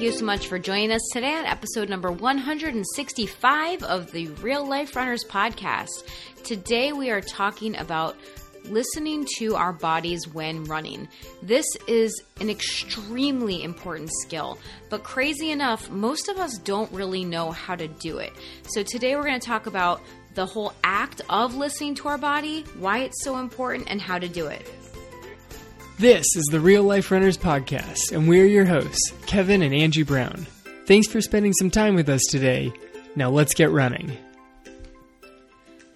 Thank you so much for joining us today on episode number 165 of the Real Life Runners podcast. Today we are talking about listening to our bodies when running. This is an extremely important skill, but crazy enough, most of us don't really know how to do it. So today we're going to talk about the whole act of listening to our body, why it's so important, and how to do it. This is the Real Life Runners podcast, and we're your hosts, Kevin and Angie Brown. Thanks for spending some time with us today. Now let's get running.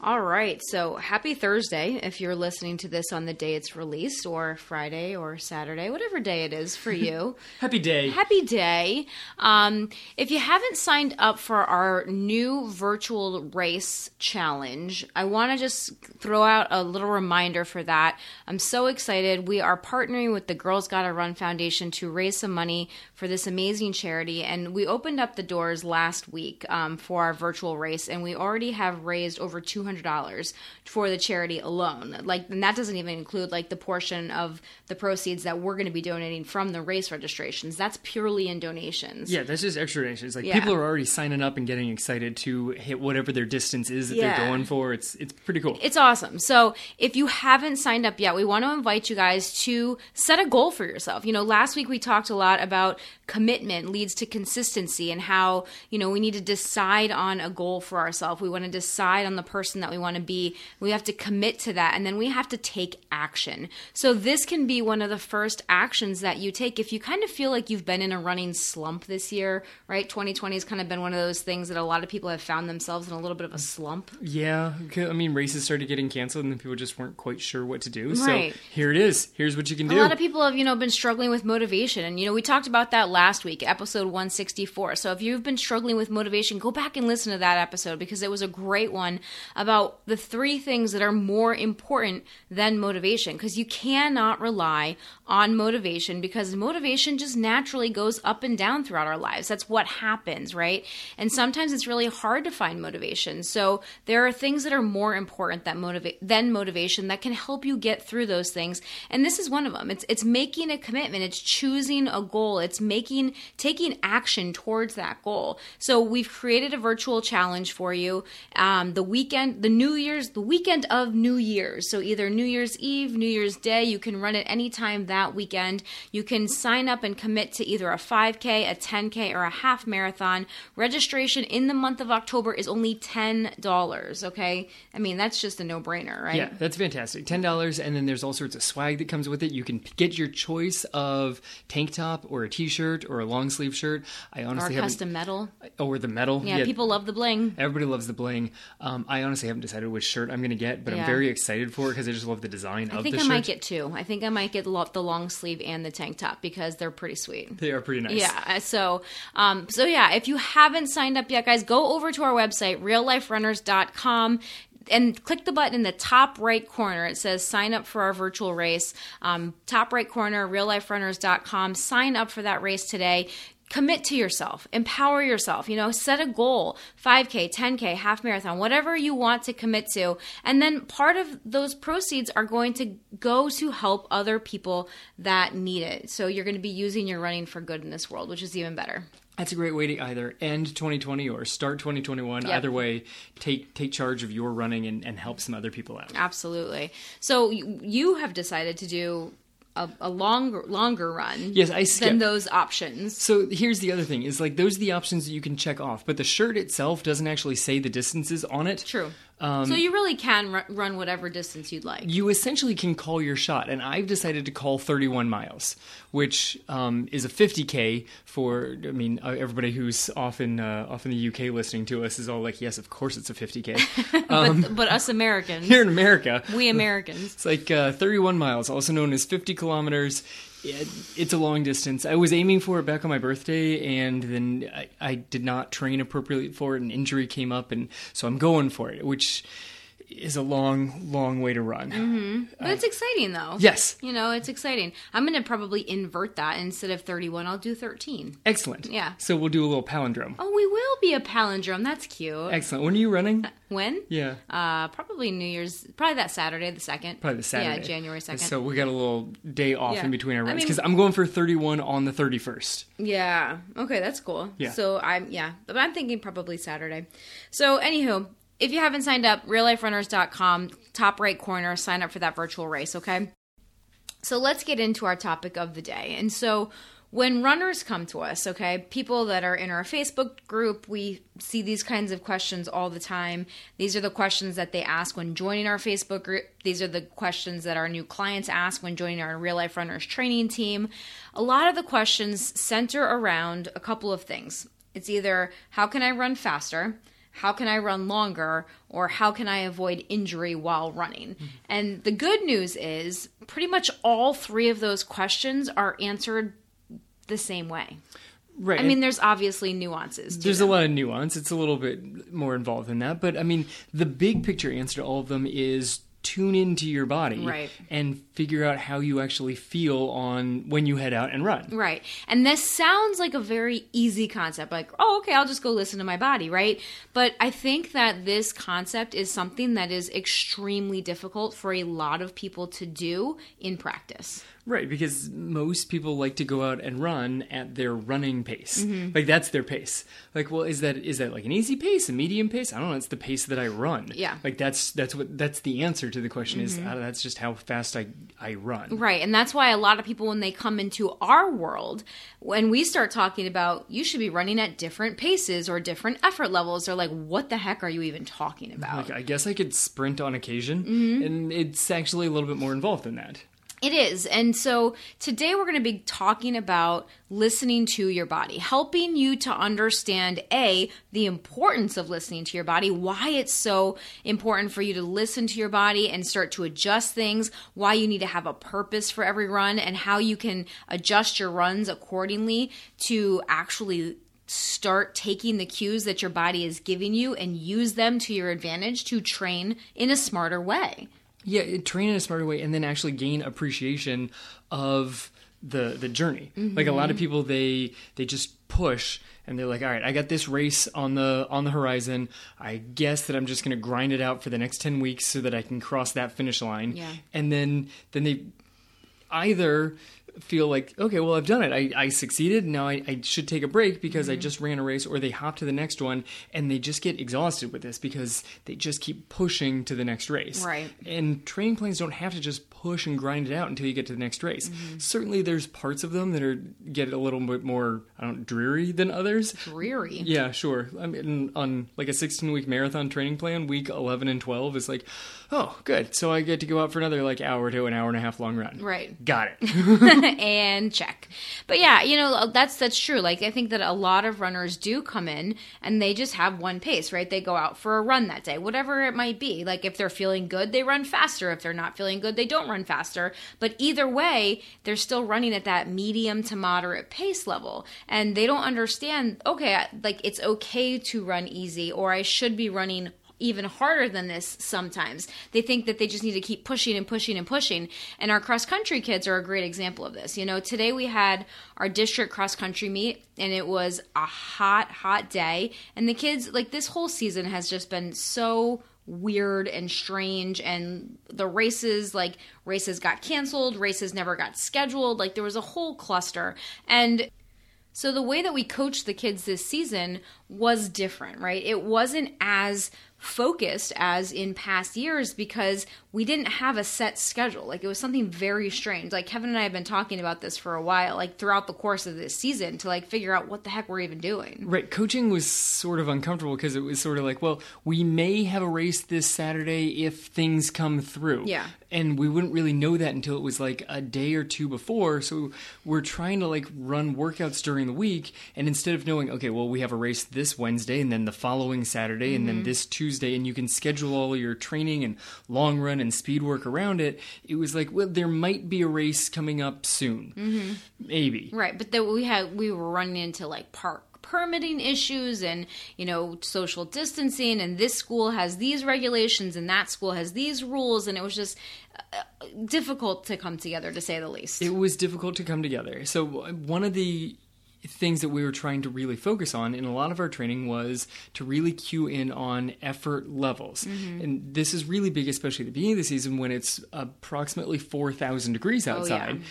All right, so happy Thursday if you're listening to this on the day it's released, or Friday or Saturday, whatever day it is for you. Happy day. Happy day. If you haven't signed up for our new virtual race challenge, I want to just throw out a little reminder for that. I'm so excited. We are partnering with the Girls Gotta Run Foundation to raise some money for this amazing charity, and we opened up the doors last week for our virtual race, and we already have raised over $200 for the charity alone. And that doesn't even include the portion of the proceeds that we're going to be donating from the race registrations. That's purely in donations. Yeah, that's just extra donations. People are already signing up and getting excited to hit whatever their distance is that they're going for. It's pretty cool. It's awesome. So if you haven't signed up yet, we want to invite you guys to set a goal for yourself. Last week we talked a lot about commitment leads to consistency and how, we need to decide on a goal for ourselves. We want to decide on the person that we want to be. We have to commit to that, and then we have to take action. So this can be one of the first actions that you take if you kind of feel like you've been in a running slump this year, right? 2020 has kind of been one of those things that a lot of people have found themselves in a little bit of a slump. Yeah. Races started getting canceled, and then people just weren't quite sure what to do. Right. So here it is. Here's what you can do. A lot of people have, been struggling with motivation, and, we talked about that last week, episode 164. So if you've been struggling with motivation, go back and listen to that episode because it was a great one about the three things that are more important than motivation, because you cannot rely on motivation because motivation just naturally goes up and down throughout our lives. That's what happens, right? And sometimes it's really hard to find motivation. So there are things that are more important than motivation that can help you get through those things. And this is one of them. It's making a commitment. It's choosing a goal. It's taking action towards that goal. So we've created a virtual challenge for you. The weekend of New Year's. So either New Year's Eve, New Year's Day, you can run it any time that weekend. You can sign up and commit to either a 5K, a 10K, or a half marathon. Registration in the month of October is only $10, okay? That's just a no-brainer, right? Yeah, that's fantastic. $10, and then there's all sorts of swag that comes with it. You can get your choice of tank top or a t-shirt or a long-sleeve shirt. Or a custom medal. Or the medal. Yeah, people love the bling. Everybody loves the bling. I honestly haven't decided which shirt I'm going to get, but I'm very excited for it because I just love the design of the shirt. I think I might get two. I think I might get the long sleeve and the tank top because they're pretty sweet. They are pretty nice. Yeah. So if you haven't signed up yet, guys, go over to our website, realliferunners.com. And click the button in the top right corner. It says sign up for our virtual race. Top right corner, realliferunners.com. Sign up for that race today. Commit to yourself. Empower yourself. Set a goal, 5K, 10K, half marathon, whatever you want to commit to. And then part of those proceeds are going to go to help other people that need it. So you're going to be using your running for good in this world, which is even better. That's a great way to either end 2020 or start 2021. Yep. Either way, take charge of your running and help some other people out. Absolutely. So you have decided to do a longer run than those options. So here's the other thing is those are the options that you can check off, but the shirt itself doesn't actually say the distances on it. True. So you really can run whatever distance you'd like. You essentially can call your shot, and I've decided to call 31 miles, which is a 50K for, everybody who's off in the UK listening to us is all like, yes, of course it's a 50K. But us Americans. Here in America. We Americans. It's 31 miles, also known as 50 kilometers. It's a long distance. I was aiming for it back on my birthday, and then I did not train appropriately for it. An injury came up, and so I'm going for it, which is a long, long way to run. Mm-hmm. But it's exciting, though. Yes. You know, it's exciting. I'm going to probably invert that. Instead of 31, I'll do 13. Excellent. Yeah. So we'll do a little palindrome. Oh, we will be a palindrome. That's cute. Excellent. When are you running? When? Yeah. Probably New Year's, probably that Saturday, the 2nd. Probably the Saturday. Yeah, January 2nd. So we got a little day off in between our runs, because I'm going for 31 on the 31st. Yeah. Okay, that's cool. Yeah. So but I'm thinking probably Saturday. So anywho, if you haven't signed up, realliferunners.com, top right corner, sign up for that virtual race, okay? So let's get into our topic of the day. And so when runners come to us, okay, people that are in our Facebook group, we see these kinds of questions all the time. These are the questions that they ask when joining our Facebook group. These are the questions that our new clients ask when joining our Real Life Runners training team. A lot of the questions center around a couple of things. It's either, how can I run faster? How can I run longer, or how can I avoid injury while running? Mm-hmm. And the good news is pretty much all three of those questions are answered the same way. Right. I mean, there's obviously nuances. There's a lot of nuance. It's a little bit more involved than that. But I mean, the big picture answer to all of them is tune into your body and figure out how you actually feel on when you head out and run. Right. And this sounds like a very easy concept, like, oh, okay, I'll just go listen to my body, right? But I think that this concept is something that is extremely difficult for a lot of people to do in practice. Right, because most people like to go out and run at their running pace. Mm-hmm. Like, that's their pace. Like, well, is that like an easy pace, a medium pace? I don't know. It's the pace that I run. Yeah. Like, that's the answer to the question, mm-hmm. is that's just how fast I run. Right, and that's why a lot of people, when they come into our world, when we start talking about you should be running at different paces or different effort levels, they're like, what the heck are you even talking about? Like, I guess I could sprint on occasion, mm-hmm. and it's actually a little bit more involved than that. It is. And so today we're going to be talking about listening to your body, helping you to understand, A, the importance of listening to your body, why it's so important for you to listen to your body and start to adjust things, why you need to have a purpose for every run, and how you can adjust your runs accordingly to actually start taking the cues that your body is giving you and use them to your advantage to train in a smarter way. Yeah, train in a smarter way, and then actually gain appreciation of the journey. Mm-hmm. Like, a lot of people, they just push, and they're like, all right, I got this race on the horizon. I guess that I'm just going to grind it out for the next 10 weeks so that I can cross that finish line. Yeah. And then they either feel like, okay, well, I've done it. I succeeded. Now I should take a break because, mm-hmm. I just ran a race, or they hop to the next one, and they just get exhausted with this because they just keep pushing to the next race. Right. And training plans don't have to just push and grind it out until you get to the next race. Mm-hmm. Certainly there's parts of them that get a little bit more, dreary than others. Dreary? Yeah, sure. I mean, on like a 16-week marathon training plan, week 11 and 12 is like, oh, good. So I get to go out for another like hour to an hour and a half long run. Right. Got it. And check. But yeah, that's true. Like, I think that a lot of runners do come in and they just have one pace, right? They go out for a run that day, whatever it might be. Like, if they're feeling good, they run faster. If they're not feeling good, they don't run faster. But either way, they're still running at that medium to moderate pace level. And they don't understand, okay, like, it's okay to run easy, or I should be running even harder than this sometimes. They think that they just need to keep pushing and pushing and pushing. And our cross-country kids are a great example of this. Today we had our district cross-country meet, and it was a hot, hot day. And the kids, like, this whole season has just been so weird and strange, and the races, like, races got canceled, races never got scheduled. Like, there was a whole cluster. And so the way that we coached the kids this season was different, right? It wasn't as focused as in past years because we didn't have a set schedule. Like, it was something very strange. Like, Kevin and I have been talking about this for a while, like, throughout the course of this season, to like figure out what the heck we're even doing. Right. Coaching was sort of uncomfortable because it was sort of like, well, we may have a race this Saturday if things come through. Yeah. And we wouldn't really know that until it was like a day or two before. So we're trying to like run workouts during the week, and instead of knowing, okay, well, we have a race this Wednesday and then the following Saturday, mm-hmm. and then this Tuesday, and you can schedule all your training and long run and speed work around it, it was like, well, there might be a race coming up soon. Mm-hmm. Maybe. Right, but then we were running into like park permitting issues and, you know, social distancing, and this school has these regulations and that school has these rules, and it was just difficult to come together, to say the least. It was difficult to come together. So one of the things that we were trying to really focus on in a lot of our training was to really cue in on effort levels. Mm-hmm. And this is really big, especially at the beginning of the season when it's approximately 4,000 degrees outside. Oh,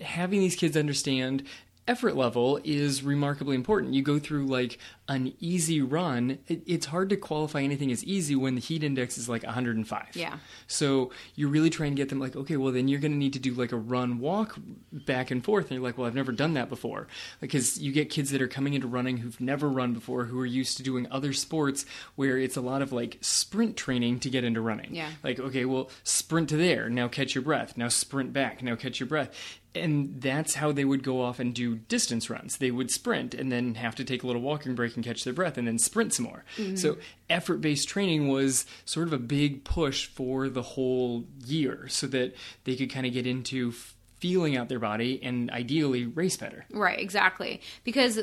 yeah. Having these kids understand effort level is remarkably important. You go through like an easy run, it's hard to qualify anything as easy when the heat index is like 105. Yeah. So you're really trying to get them like, okay, well then you're going to need to do like a run walk back and forth. And you're like, well, I've never done that before. Because you get kids that are coming into running who've never run before, who are used to doing other sports where it's a lot of like sprint training to get into running. Yeah. Like, okay, well sprint to there. Now catch your breath. Now sprint back. Now catch your breath. And that's how they would go off and do distance runs. They would sprint and then have to take a little walking break and catch their breath and then sprint some more. Mm-hmm. So effort-based training was sort of a big push for the whole year so that they could kind of get into feeling out their body and ideally race better. Right, exactly. Because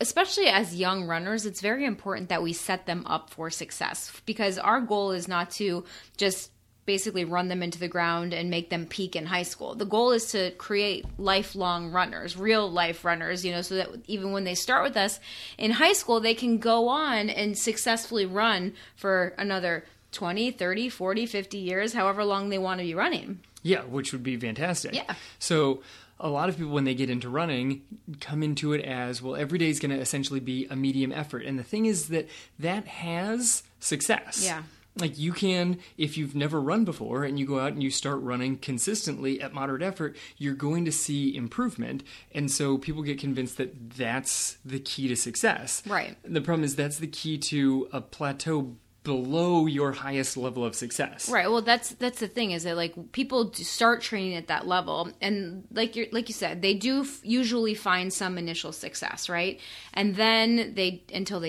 especially as young runners, it's very important that we set them up for success, because our goal is not to just basically run them into the ground and make them peak in high school. The goal is to create lifelong runners, real life runners, you know, so that even when they start with us in high school, they can go on and successfully run for another 20, 30, 40, 50 years, however long they want to be running. Yeah, which would be fantastic. Yeah. So a lot of people, when they get into running, come into it as, well, every day is going to essentially be a medium effort. And the thing is that that has success. Yeah. Like you can, if you've never run before and you go out and you start running consistently at moderate effort, you're going to see improvement. And so people get convinced that that's the key to success. Right. The problem is that's the key to a plateau below your highest level of success. Right. Well, that's the thing, is that like people start training at that level, and like you said, they do usually find some initial success, right? And then they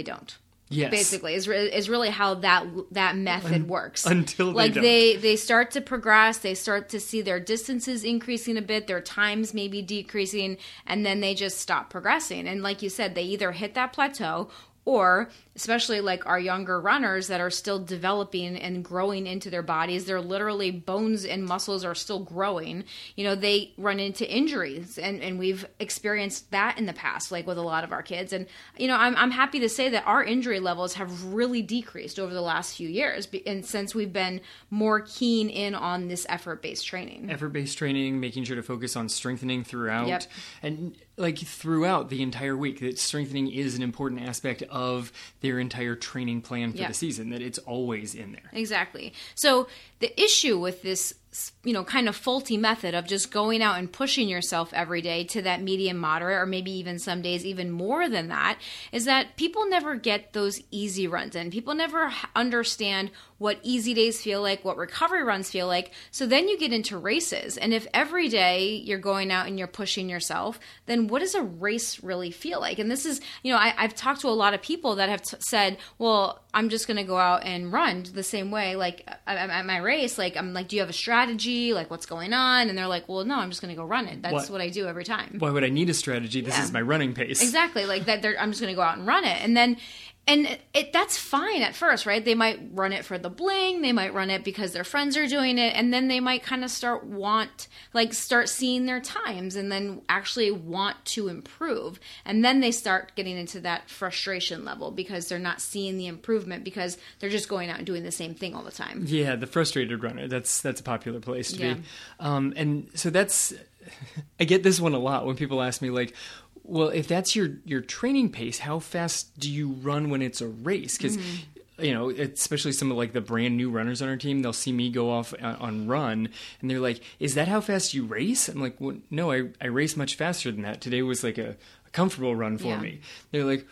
don't. Yes. Basically, is really how that method works. Until they start to progress, they start to see their distances increasing a bit, their times maybe decreasing, and then they just stop progressing. And like you said, they either hit that plateau, or especially like our younger runners that are still developing and growing into their bodies, they're literally bones and muscles are still growing, you know, they run into injuries, and we've experienced that in the past, like with a lot of our kids. And, you know, I'm happy to say that our injury levels have really decreased over the last few years, and since we've been more keen in on this effort-based training, making sure to focus on strengthening throughout. Yep. And like throughout the entire week, that strengthening is an important aspect of their entire training plan for the season, that it's always in there. Exactly. So the issue with this, you know, kind of faulty method of just going out and pushing yourself every day to that medium, moderate, or maybe even some days even more than that, is that people never get those easy runs in. People never understand what easy days feel like, what recovery runs feel like. So then you get into races. And if every day you're going out and you're pushing yourself, then what does a race really feel like? And this is, you know, I've talked to a lot of people that have said, well, I'm just going to go out and run the same way. Like at my race, like I'm like, do you have a strategy? Like what's going on? And they're like, well, no, I'm just going to go run it. That's what I do every time. Why would I need a strategy? This is my running pace. Exactly. Like that. I'm just going to go out and run it. And that's fine at first, right? They might run it for the bling. They might run it because their friends are doing it. And then they might kind of start seeing their times and then actually want to improve. And then they start getting into that frustration level because they're not seeing the improvement because they're just going out and doing the same thing all the time. Yeah, the frustrated runner. That's a popular place to be. And so that's, I get this one a lot when people ask me like, well, if that's your training pace, how fast do you run when it's a race? Because, you know, especially some of like the brand new runners on our team, they'll see me go off on run and they're like, is that how fast you race? I'm like, well, no, I race much faster than that. Today was like a comfortable run for me. They're like,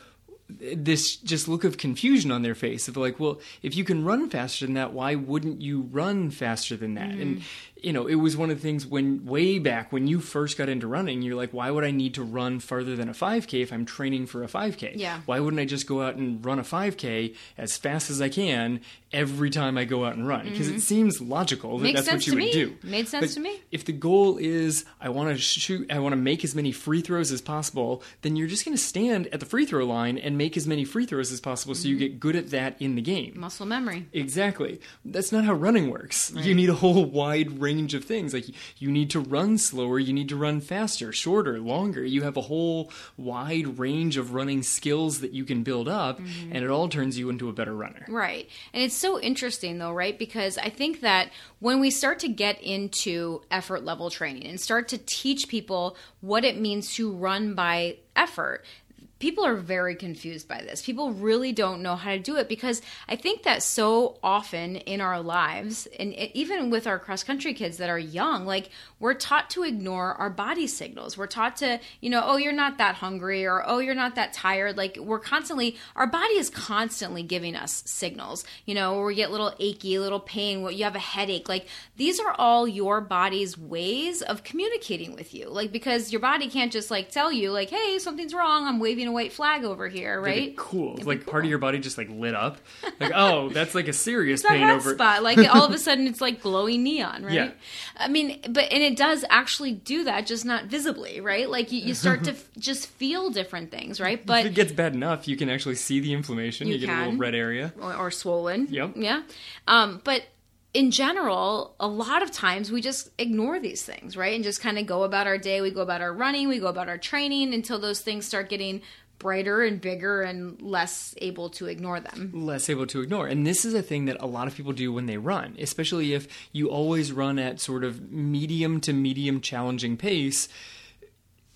this just look of confusion on their face of like, well, if you can run faster than that, why wouldn't you run faster than that? Mm-hmm. And you know, it was one of the things when way back when you first got into running, you're like, why would I need to run farther than a 5K if I'm training for a 5K? Yeah. Why wouldn't I just go out and run a 5K as fast as I can every time I go out and run? Because it seems logical that that's what you would do. Made sense to me. If the goal is I want to make as many free throws as possible, then you're just going to stand at the free throw line and make as many free throws as possible so you get good at that in the game. Muscle memory. Exactly. That's not how running works. Right. You need a whole wide range of things. Like you need to run slower, you need to run faster, shorter, longer. You have a whole wide range of running skills that you can build up, and it all turns you into a better runner. Right. And it's so interesting though, right? Because I think that when we start to get into effort level training and start to teach people what it means to run by effort, people are very confused by this. People really don't know how to do it, because I think that so often in our lives, and even with our cross-country kids that are young, like we're taught to ignore our body signals. We're taught to, you know, oh, you're not that hungry, or oh, you're not that tired. Like we're constantly, our body is constantly giving us signals, you know, where we get little achy, little pain, you have a headache. Like these are all your body's ways of communicating with you. Like, because your body can't just like tell you like, hey, something's wrong, I'm waving a white flag over here, right? Cool. It's like part of your body just like lit up. Like, oh, that's like a serious pain over spot. Like all of a sudden it's like glowing neon, right? Yeah. I mean, and it does actually do that, just not visibly, right? Like you start to just feel different things, right? But if it gets bad enough, you can actually see the inflammation. You get a little red area. Or swollen. Yep. Yeah. But in general, a lot of times we just ignore these things, right? And just kind of go about our day. We go about our running. We go about our training until those things start getting brighter and bigger and less able to ignore them. Less able to ignore. And this is a thing that a lot of people do when they run, especially if you always run at sort of medium to medium challenging pace.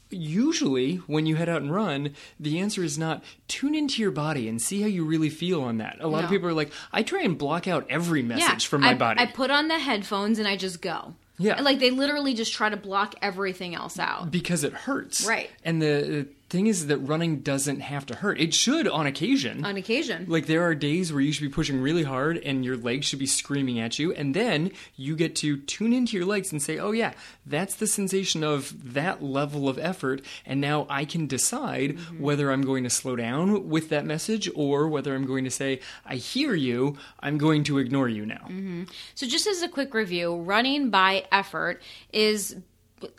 Usually, when you head out and run, the answer is not tune into your body and see how you really feel on that. A lot of people are like, I try and block out every message from my body. I put on the headphones and I just go. Yeah. Like they literally just try to block everything else out. Because it hurts. Right. And the thing is that running doesn't have to hurt. It should on occasion. On occasion. Like there are days where you should be pushing really hard and your legs should be screaming at you. And then you get to tune into your legs and say, oh yeah, that's the sensation of that level of effort. And now I can decide whether I'm going to slow down with that message or whether I'm going to say, I hear you, I'm going to ignore you now. So just as a quick review, running by effort is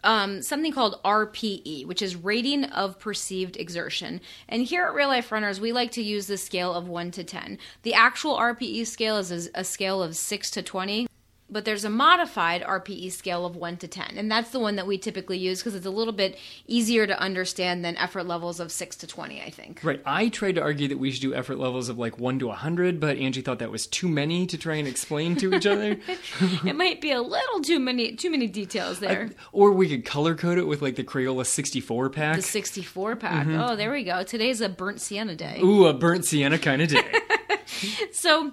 something called RPE, which is rating of perceived exertion. And here at Real Life Runners, we like to use the scale of 1 to 10. The actual RPE scale is a scale of 6 to 20. But there's a modified RPE scale of 1 to 10, and that's the one that we typically use because it's a little bit easier to understand than effort levels of 6 to 20, I think. Right. I tried to argue that we should do effort levels of like 1 to 100, but Angie thought that was too many to try and explain to each other. It might be a little too many details there. Or we could color code it with like the Crayola 64 pack. The 64 pack. Oh, there we go. Today's a burnt sienna day. Ooh, a burnt sienna kind of day. So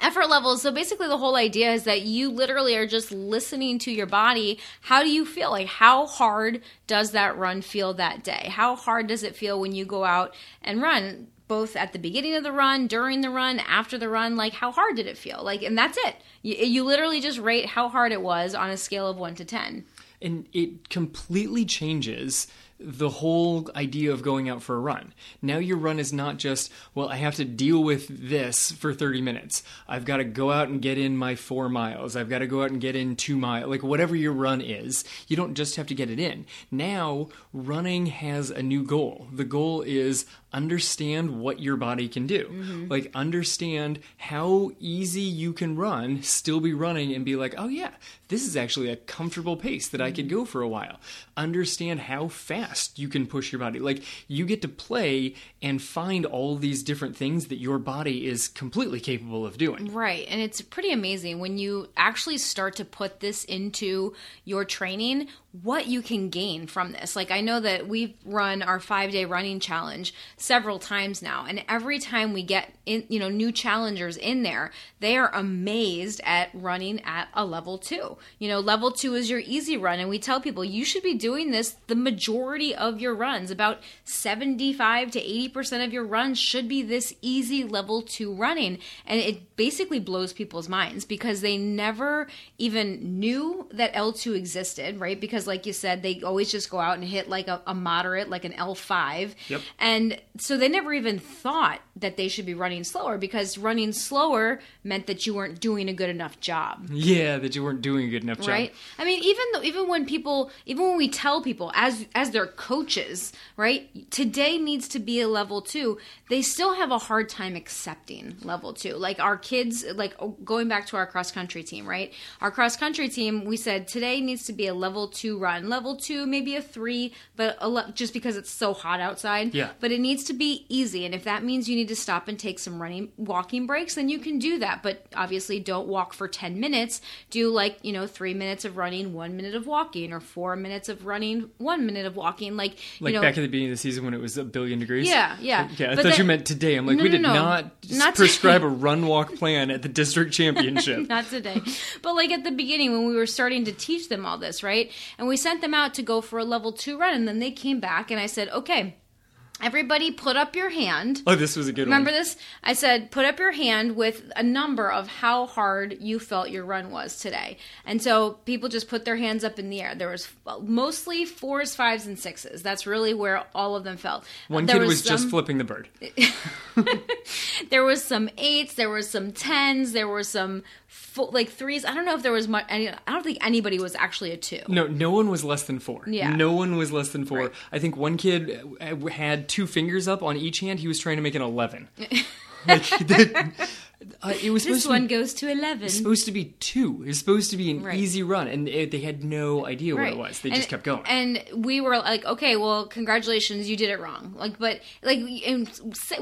effort levels. So basically the whole idea is that you literally are just listening to your body. How do you feel? Like how hard does that run feel that day? How hard does it feel when you go out and run? Both at the beginning of the run, during the run, after the run, like how hard did it feel? Like, and that's it. You literally just rate how hard it was on a scale of 1 to 10. And it completely changes the whole idea of going out for a run. Now your run is not just, well, I have to deal with this for 30 minutes. I've got to go out and get in my 4 miles. I've got to go out and get in 2 miles. Like whatever your run is, you don't just have to get it in. Now running has a new goal. The goal is understand what your body can do. Like understand how easy you can run, still be running and be like, oh yeah, this is actually a comfortable pace that I could go for a while. Understand how fast you can push your body. Like you get to play and find all these different things that your body is completely capable of doing. Right. And it's pretty amazing when you actually start to put this into your training, what you can gain from this. Like I know that we've run our 5-day running challenge several times now, and every time we get in, you know, new challengers in there, they are amazed at running at a level 2. You know, level 2 is your easy run, and we tell people you should be doing this the majority majority of your runs. About 75 to 80% of your runs should be this easy level 2 running. And it basically blows people's minds because they never even knew that L2 existed, right? Because like you said, they always just go out and hit like a moderate, like an L5. Yep. And so they never even thought that they should be running slower because running slower meant that you weren't doing a good enough job. Yeah, that you weren't doing a good enough job. Right? I mean, even when we tell people as their coaches, right, today needs to be a level 2, they still have a hard time accepting level 2. Like our kids, like going back to our cross country team, right? Our cross country team, we said today needs to be a level 2 run. Level 2, maybe a 3, but just because it's so hot outside. Yeah. But it needs to be easy. And if that means you need to stop and take some walking breaks, then you can do that. But obviously don't walk for 10 minutes. Do 3 minutes of running, 1 minute of walking, or 4 minutes of running, 1 minute of walking. Back at the beginning of the season when it was 1 billion degrees. Yeah, yeah. Yeah, I thought you meant today. I'm like, we did not prescribe today. A run walk plan at the district championship. Not today. But like at the beginning when we were starting to teach them all this, right? And we sent them out to go for a level 2 run, and then they came back and I said, okay, everybody put up your hand. Oh, this was a good one. Remember this? I said, put up your hand with a number of how hard you felt your run was today. And so people just put their hands up in the air. There was mostly 4s, 5s, and 6s. That's really where all of them fell. One kid was just flipping the bird. There was some 8s. There was some 10s. There were some 3s. I don't know if there was much. I don't think anybody was actually a 2. No, no one was less than 4. Yeah. No one was less than 4. Right. I think one kid had 2 fingers up on each hand. He was trying to make an 11. It was this one goes to 11. It's supposed to be 2. It was supposed to be an easy run, and they had no idea what it was. They just kept going. And we were like, okay, well, congratulations, you did it wrong.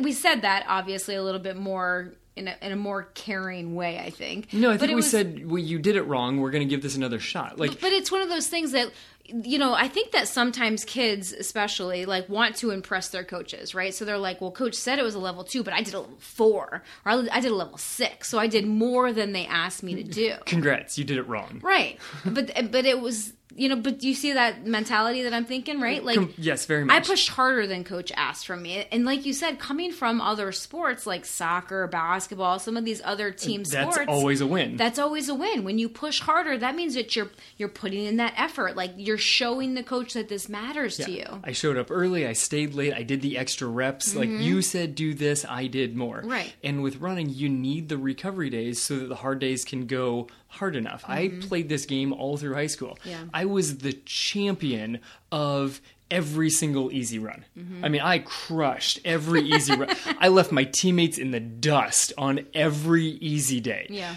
We said that obviously a little bit more in a more caring way, I think. No, I think we said, well, you did it wrong. We're going to give this another shot. But it's one of those things that, I think that sometimes kids especially want to impress their coaches, right? So they're like, well, coach said it was a level 2, but I did a level 4, or I did a level 6. So I did more than they asked me to do. Congrats, you did it wrong. Right. But it was... but you see that mentality that I'm thinking, right? Yes, very much. I pushed harder than coach asked from me. And like you said, coming from other sports like soccer, basketball, some of these other team sports. That's always a win. That's always a win. When you push harder, that means that you're putting in that effort. You're showing the coach that this matters to you. I showed up early. I stayed late. I did the extra reps. Mm-hmm. You said do this. I did more. Right. And with running, you need the recovery days so that the hard days can go hard enough. Mm-hmm. I played this game all through high school. Yeah. I was the champion of every single easy run. Mm-hmm. I mean, I crushed every easy run. I left my teammates in the dust on every easy day. Yeah.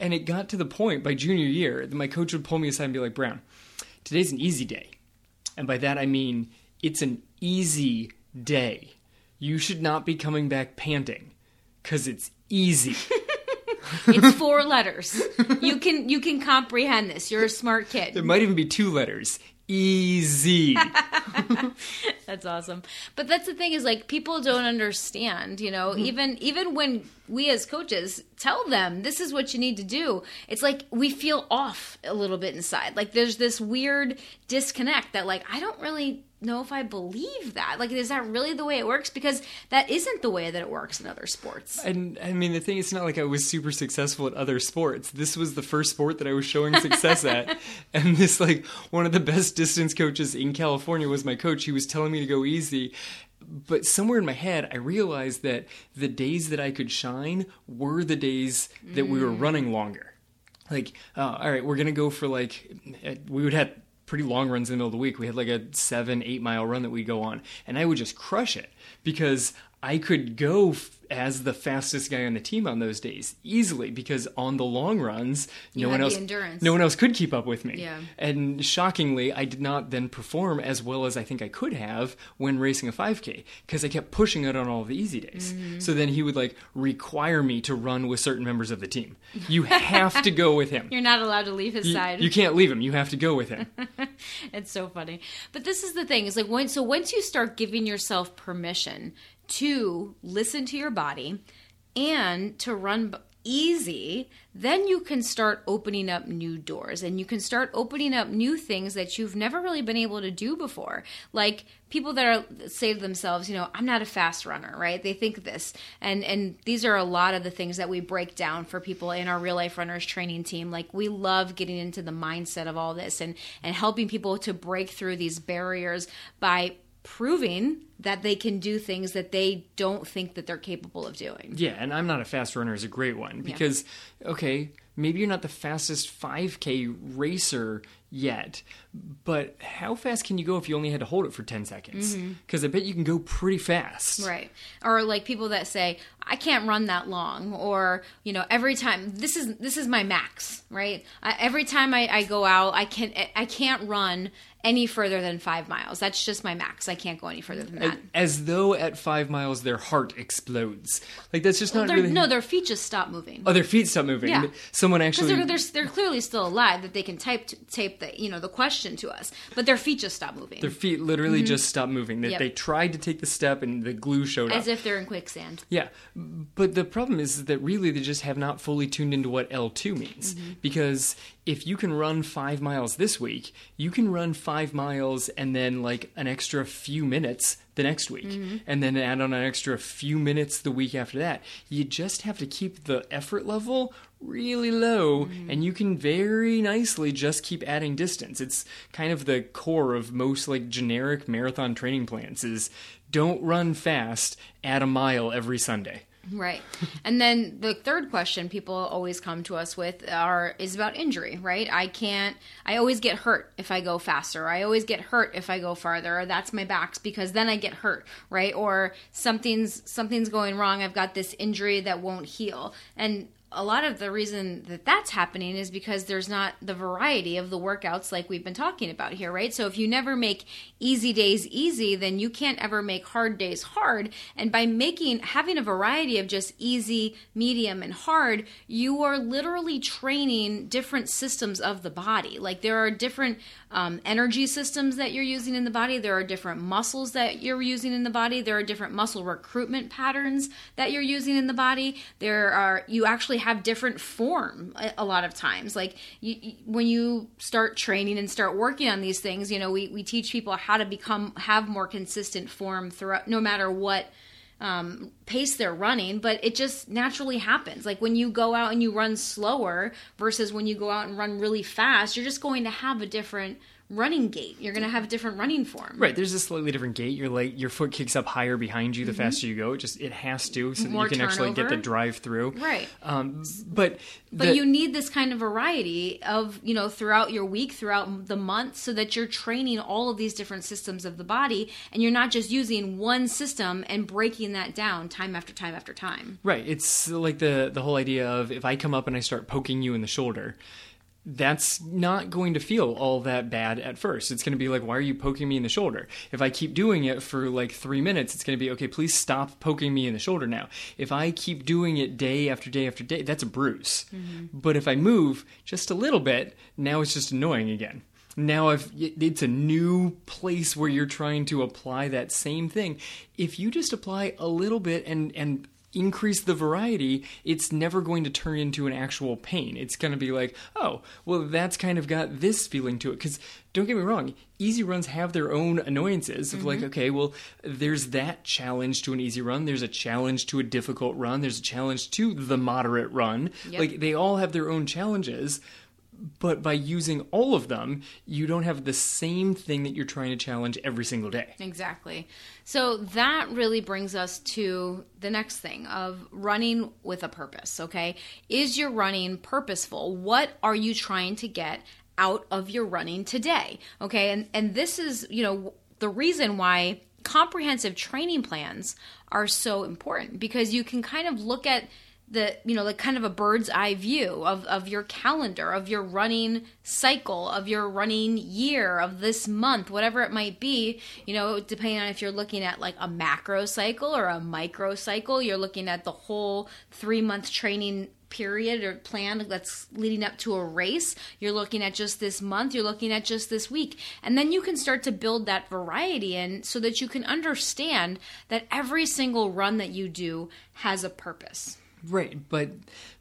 And it got to the point by junior year that my coach would pull me aside and be like, Brown, today's an easy day. And by that I mean it's an easy day. You should not be coming back panting because it's easy. It's 4 letters. You can comprehend this. You're a smart kid. There might even be 2 letters. Easy. That's awesome. But that's the thing is people don't understand, even when we as coaches tell them this is what you need to do, it's we feel off a little bit inside. There's this weird disconnect that I don't really know if I believe that. Is that really the way it works? Because that isn't the way that it works in other sports. And I mean, the thing, it's not I was super successful at other sports. This was the first sport that I was showing success at. And this, one of the best distance coaches in California was my coach. He was telling me to go easy. But somewhere in my head, I realized that the days that I could shine were the days that we were running longer. All right, we're going to go for we would have pretty long runs in the middle of the week. We had a 7-8 mile run that we go on, and I would just crush it because I could go as the fastest guy on the team on those days easily, because on the long runs, no one else could keep up with me. Yeah. And shockingly, I did not then perform as well as I think I could have when racing a 5K because I kept pushing it on all the easy days. Mm-hmm. So then he would require me to run with certain members of the team. You have to go with him. You're not allowed to leave his side. You can't leave him. You have to go with him. It's so funny. But this is the thing. It's once you start giving yourself permission to listen to your body and to run easy, then you can start opening up new doors and you can start opening up new things that you've never really been able to do before. Like people that are say to themselves, you know, I'm not a fast runner, right? They think this. And these are a lot of the things that we break down for people in our Real Life Runners training team. Like we love getting into the mindset of all this and helping people to break through these barriers by proving that they can do things that they don't think that they're capable of doing. Yeah, and I'm not a fast runner is a great one because, okay, maybe you're not the fastest 5K racer yet, but how fast can you go if you only had to hold it for 10 seconds? Because I bet you can go pretty fast. Right. Or like people that say, I can't run that long, or, you know, every time, this is my max, right? Every time I go out, I can't run any further than 5 miles. That's just my max. I can't go any further than that. As though at 5 miles their heart explodes. Like that's just not really... No, their feet just stop moving. Oh, their feet stop moving. Yeah. Someone actually... Because they're clearly still alive that they can tape the question to us. But their feet just stop moving. Their feet literally just stop moving. They tried to take the step and the glue showed up. As if they're in quicksand. Yeah. But the problem is that really they just have not fully tuned into what L2 means. Because if you can run 5 miles this week, you can run 5 miles and then like an extra few minutes the next week, and then add on an extra few minutes the week after that. You just have to keep the effort level really low, and you can very nicely just keep adding distance. It's kind of the core of most like generic marathon training plans is don't run fast, add a mile every Sunday. Right. And then the third question people always come to us with is about injury, right? I always get hurt if I go faster. I always get hurt if I go farther. Or that's my backs because then I get hurt, right? Or something's going wrong. I've got this injury that won't heal. And a lot of the reason that that's happening is because there's not the variety of the workouts like we've been talking about here, right? So if you never make easy days easy, then you can't ever make hard days hard. And by having a variety of just easy, medium, and hard, you are literally training different systems of the body. Like there are different energy systems that you're using in the body. There are different muscles that you're using in the body. There are different muscle recruitment patterns that you're using in the body. You actually have different form a lot of times. Like when you start training and start working on these things, you know, we teach people how to have more consistent form throughout, no matter what pace they're running, but it just naturally happens. Like when you go out and you run slower versus when you go out and run really fast, you're just going to have a different running gait. You're going to have a different running form. Right. There's a slightly different gait. Your foot kicks up higher behind you the faster you go. It has to, so more that you can turnover. Actually get the drive through. Right. But you need this kind of variety of, you know, throughout your week, throughout the month, so that you're training all of these different systems of the body and you're not just using one system and breaking that down time after time after time. Right. It's like the whole idea of if I come up and I start poking you in the shoulder, that's not going to feel all that bad at first. It's going to be like, why are you poking me in the shoulder? If I keep doing it for like 3 minutes, it's going to be, okay, please stop poking me in the shoulder now. If I keep doing it day after day after day, that's a bruise. But if I move just a little bit, now it's just annoying again. Now it's a new place where you're trying to apply that same thing. If you just apply a little bit and increase the variety, it's never going to turn into an actual pain. It's going to be like, oh, well, that's kind of got this feeling to it. Because don't get me wrong, easy runs have their own annoyances of like, okay, well, there's that challenge to an easy run. There's a challenge to a difficult run. There's a challenge to the moderate run. Yep. Like they all have their own challenges. But by using all of them, you don't have the same thing that you're trying to challenge every single day. Exactly. So that really brings us to the next thing of running with a purpose, okay? Is your running purposeful? What are you trying to get out of your running today? Okay, and this is, you know, the reason why comprehensive training plans are so important, because you can kind of look at like kind of a bird's eye view of your calendar, of your running cycle, of your running year, of this month, whatever it might be, you know, depending on if you're looking at like a macro cycle or a micro cycle, you're looking at the whole 3-month training period or plan that's leading up to a race. You're looking at just this month. You're looking at just this week. And then you can start to build that variety in so that you can understand that every single run that you do has a purpose. Right, but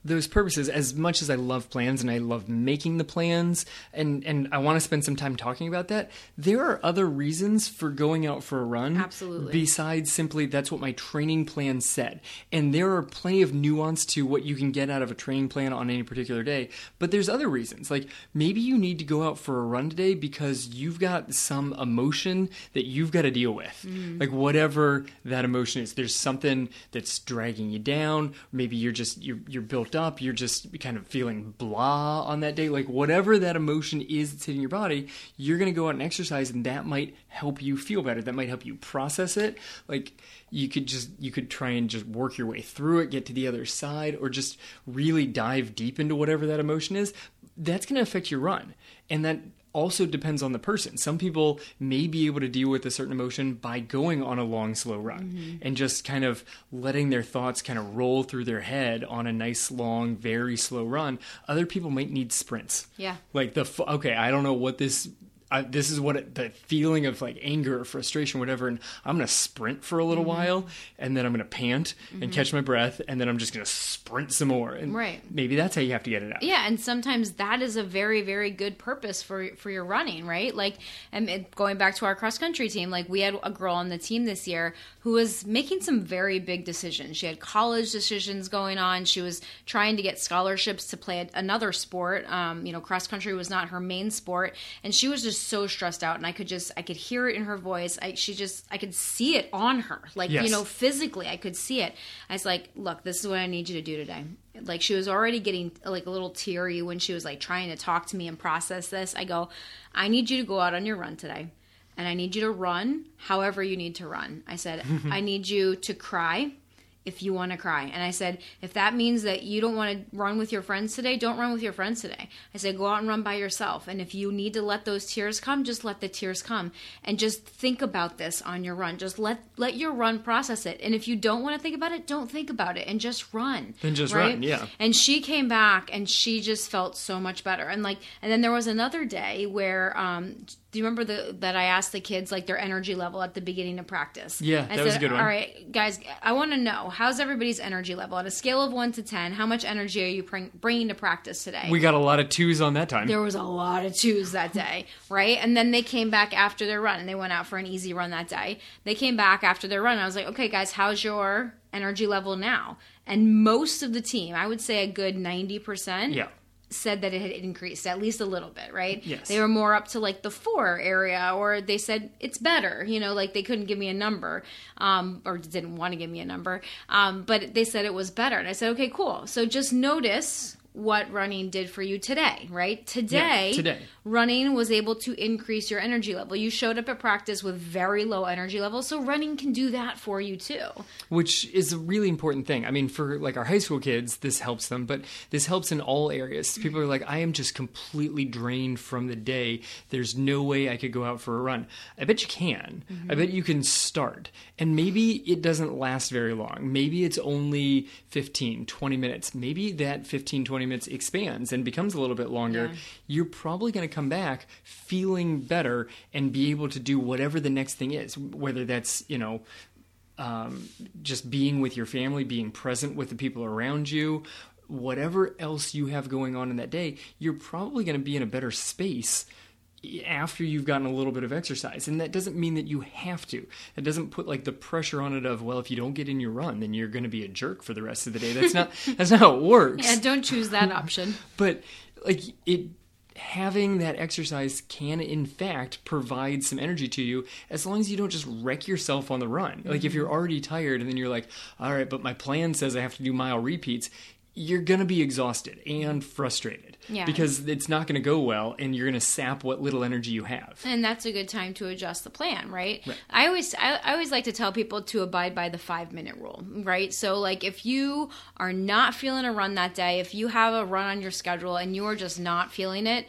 those purposes, as much as I love plans and I love making the plans and I want to spend some time talking about that, there are other reasons for going out for a run. Absolutely. Besides simply that's what my training plan said. And there are plenty of nuance to what you can get out of a training plan on any particular day. But there's other reasons. Like maybe you need to go out for a run today because you've got some emotion that you've got to deal with. Mm. Like whatever that emotion is, there's something that's dragging you down. Maybe you're built up, you're just kind of feeling blah on that day. Like whatever that emotion is that's hitting your body, you're going to go out and exercise, and that might help you feel better. That might help you process it. Like you could try and just work your way through it, get to the other side, or just really dive deep into whatever that emotion is. That's going to affect your run. And that also depends on the person. Some people may be able to deal with a certain emotion by going on a long, slow run and just kind of letting their thoughts kind of roll through their head on a nice, long, very slow run. Other people might need sprints. Yeah. Like I don't know what this is the feeling of like anger or frustration, whatever. And I'm going to sprint for a little while, and then I'm going to pant and catch my breath, and then I'm just going to sprint some more. And right. Maybe that's how you have to get it out. Yeah. And sometimes that is a very, very good purpose for your running, right? Like, and going back to our cross country team, like we had a girl on the team this year who was making some very big decisions. She had college decisions going on. She was trying to get scholarships to play another sport. Cross country was not her main sport, and she was just so stressed out, and I could hear it in her voice. I could see it on her, like, yes. Physically I could see it. I was like, look, this is what I need you to do today. Like, she was already getting like a little teary when she was like trying to talk to me and process this. I go, I need you to go out on your run today, and I need you to run however you need to run. I said, I need you to cry if you want to cry. And I said, if that means that you don't want to run with your friends today, don't run with your friends today. I said, go out and run by yourself. And if you need to let those tears come, just let the tears come. And just think about this on your run. Just let your run process it. And if you don't want to think about it, don't think about it and just run. And just run, yeah. And she came back and she just felt so much better. And then there was another day where, do you remember that I asked the kids like their energy level at the beginning of practice? Yeah, that was a good one. All right, guys, I want to know, how's everybody's energy level? On a scale of 1 to 10, how much energy are you bringing to practice today? We got a lot of 2s on that time. There was a lot of 2s that day, right? And then they came back after their run, and they went out for an easy run that day. They came back after their run, and I was like, okay, guys, how's your energy level now? And most of the team, I would say a good 90%. Yeah. Said that it had increased at least a little bit, right? Yes. They were more up to like the 4 area, or they said it's better, like they couldn't give me a number, or didn't want to give me a number, but they said it was better. And I said, okay, cool. So just notice what running did for you today, right? Today, running was able to increase your energy level. You showed up at practice with very low energy levels, so running can do that for you too. Which is a really important thing. I mean, for like our high school kids, this helps them, but this helps in all areas. People are like, I am just completely drained from the day. There's no way I could go out for a run. I bet you can. I bet you can start. And maybe it doesn't last very long. Maybe it's only 15, 20 minutes. Maybe that 15, 20 minutes expands and becomes a little bit longer. Yeah. You're probably going to come back feeling better and be able to do whatever the next thing is, whether that's just being with your family, being present with the people around you, whatever else you have going on in that day. You're probably going to be in a better space after you've gotten a little bit of exercise. And that doesn't mean that you have to. It doesn't put like the pressure on it of, well, if you don't get in your run, then you're going to be a jerk for the rest of the day. That's not how it works. Yeah, don't choose that option. But like having that exercise can in fact provide some energy to you, as long as you don't just wreck yourself on the run. Like if you're already tired and then you're like, all right, but my plan says I have to do mile repeats, you're going to be exhausted and frustrated. Yeah. Because it's not going to go well, and you're going to sap what little energy you have. And that's a good time to adjust the plan, right? I always like to tell people to abide by the 5-minute rule, right? So, like, if you are not feeling a run that day, if you have a run on your schedule and you are just not feeling it,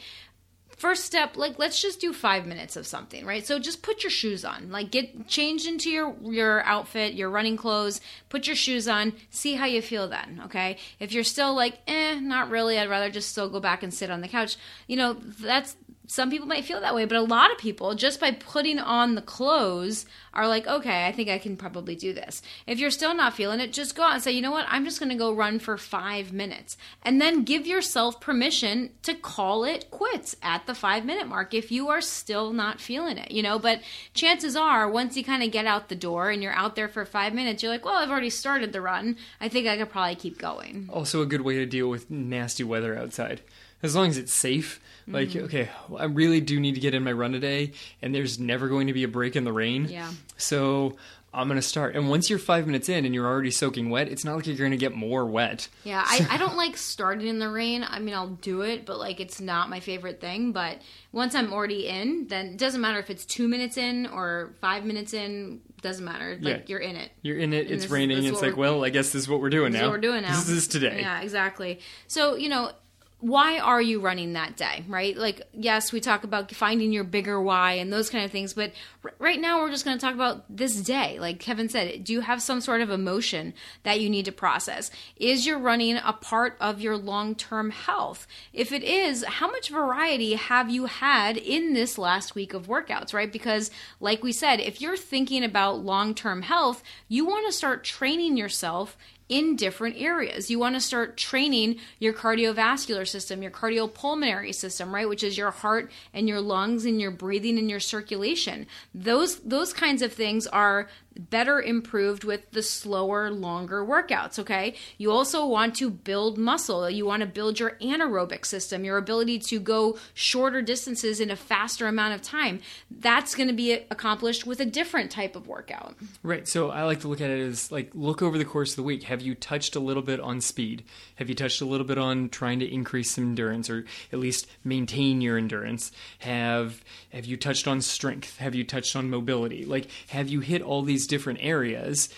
first step, like, let's just do 5 minutes of something, right? So just put your shoes on, like get changed into your outfit, your running clothes, put your shoes on, see how you feel then, okay? If you're still like, not really, I'd rather just still go back and sit on the couch, that's some people might feel that way, but a lot of people, just by putting on the clothes, are like, okay, I think I can probably do this. If you're still not feeling it, just go out and say, you know what, I'm just going to go run for 5 minutes. And then give yourself permission to call it quits at the 5-minute mark if you are still not feeling it, you know. But chances are, once you kind of get out the door and you're out there for 5 minutes, you're like, well, I've already started the run. I think I could probably keep going. Also a good way to deal with nasty weather outside. As long as it's safe. Like, okay, well, I really do need to get in my run today, and there's never going to be a break in the rain. Yeah. So I'm going to start. And once you're 5 minutes in and you're already soaking wet, it's not like you're going to get more wet. Yeah, so. I don't like starting in the rain. I mean, I'll do it, but, like, it's not my favorite thing. But once I'm already in, then it doesn't matter if it's 2 minutes in or 5 minutes in. Doesn't matter. Like, yeah. You're in it. You're in it. And it's this, raining. It's like, well, I guess this is what we're doing now. This is what we're doing now. This is today. Yeah, exactly. So, you know, why are you running that day, right? Like, yes, we talk about finding your bigger why and those kind of things, but right now we're just going to talk about this day. Like Kevin said, do you have some sort of emotion that you need to process? Is your running a part of your long-term health? If it is, how much variety have you had in this last week of workouts, right? Because like we said, if you're thinking about long-term health, you want to start training yourself in different areas. You want to start training your cardiovascular system, your cardiopulmonary system, right, which is your heart and your lungs and your breathing and your circulation. Those kinds of things are better improved with the slower, longer workouts, okay? You also want to build muscle. You want to build your anaerobic system, your ability to go shorter distances in a faster amount of time. That's going to be accomplished with a different type of workout. Right. So I like to look at it as, like, look over the course of the week. Have you touched a little bit on speed? Have you touched a little bit on trying to increase some endurance or at least maintain your endurance? Have you touched on strength? Have you touched on mobility? Like, have you hit all these different areas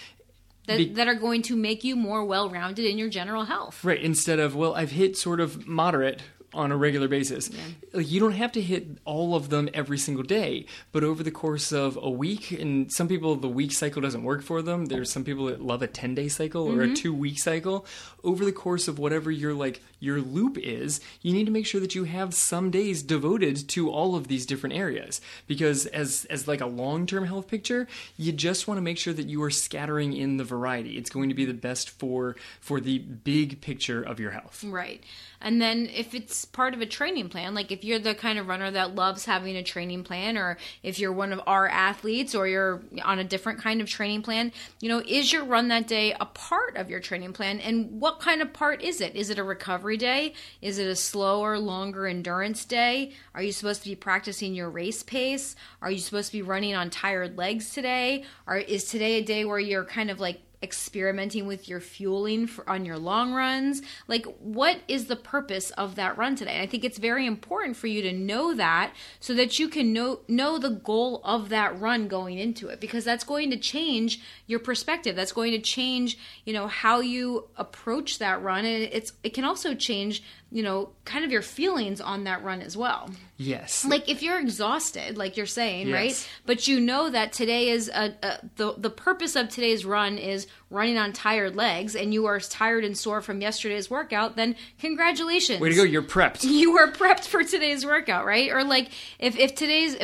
that are going to make you more well-rounded in your general health? Right. Instead of, well, I've hit sort of moderate on a regular basis. Yeah. Like, you don't have to hit all of them every single day, but over the course of a week, and some people, the week cycle doesn't work for them. There's some people that love a 10-day cycle or a 2-week cycle. Over the course of whatever your loop is, you need to make sure that you have some days devoted to all of these different areas, because as like a long-term health picture, you just want to make sure that you are scattering in the variety. It's going to be the best for the big picture of your health. Right. And then if it's part of a training plan, like if you're the kind of runner that loves having a training plan, or if you're one of our athletes or you're on a different kind of training plan, you know, is your run that day a part of your training plan? And what kind of part is it? Is it a recovery day? Is it a slower, longer endurance day? Are you supposed to be practicing your race pace? Are you supposed to be running on tired legs today? Or is today a day where you're kind of like experimenting with your fueling on your long runs? Like, what is the purpose of that run today? And I think it's very important for you to know that, so that you can know the goal of that run going into it, because that's going to change your perspective. That's going to change, you know, how you approach that run. And it can also change, you know, kind of your feelings on that run as well. Yes. Like if you're exhausted, like you're saying, yes, right? But you know that today is the purpose of today's run is running on tired legs, and you are tired and sore from yesterday's workout, then congratulations. Way to go, you're prepped. You are prepped for today's workout, right? Or like if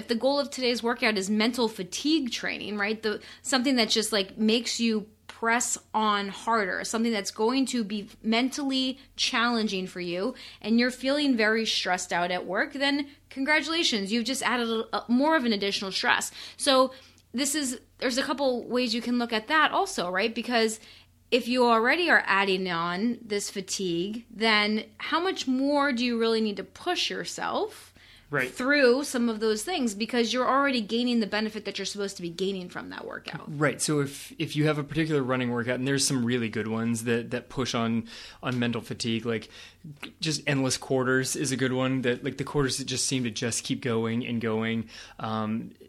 the goal of today's workout is mental fatigue training, right? Something that just like makes you press on harder, something that's going to be mentally challenging for you, and you're feeling very stressed out at work, then congratulations, you've just added more of an additional stress. So there's a couple ways you can look at that also, right? Because if you already are adding on this fatigue, then how much more do you really need to push yourself, right, through some of those things, because you're already gaining the benefit that you're supposed to be gaining from that workout. Right. So if you have a particular running workout, and there's some really good ones that push on mental fatigue, like just endless quarters is a good one, that like the quarters that just seem to just keep going and going.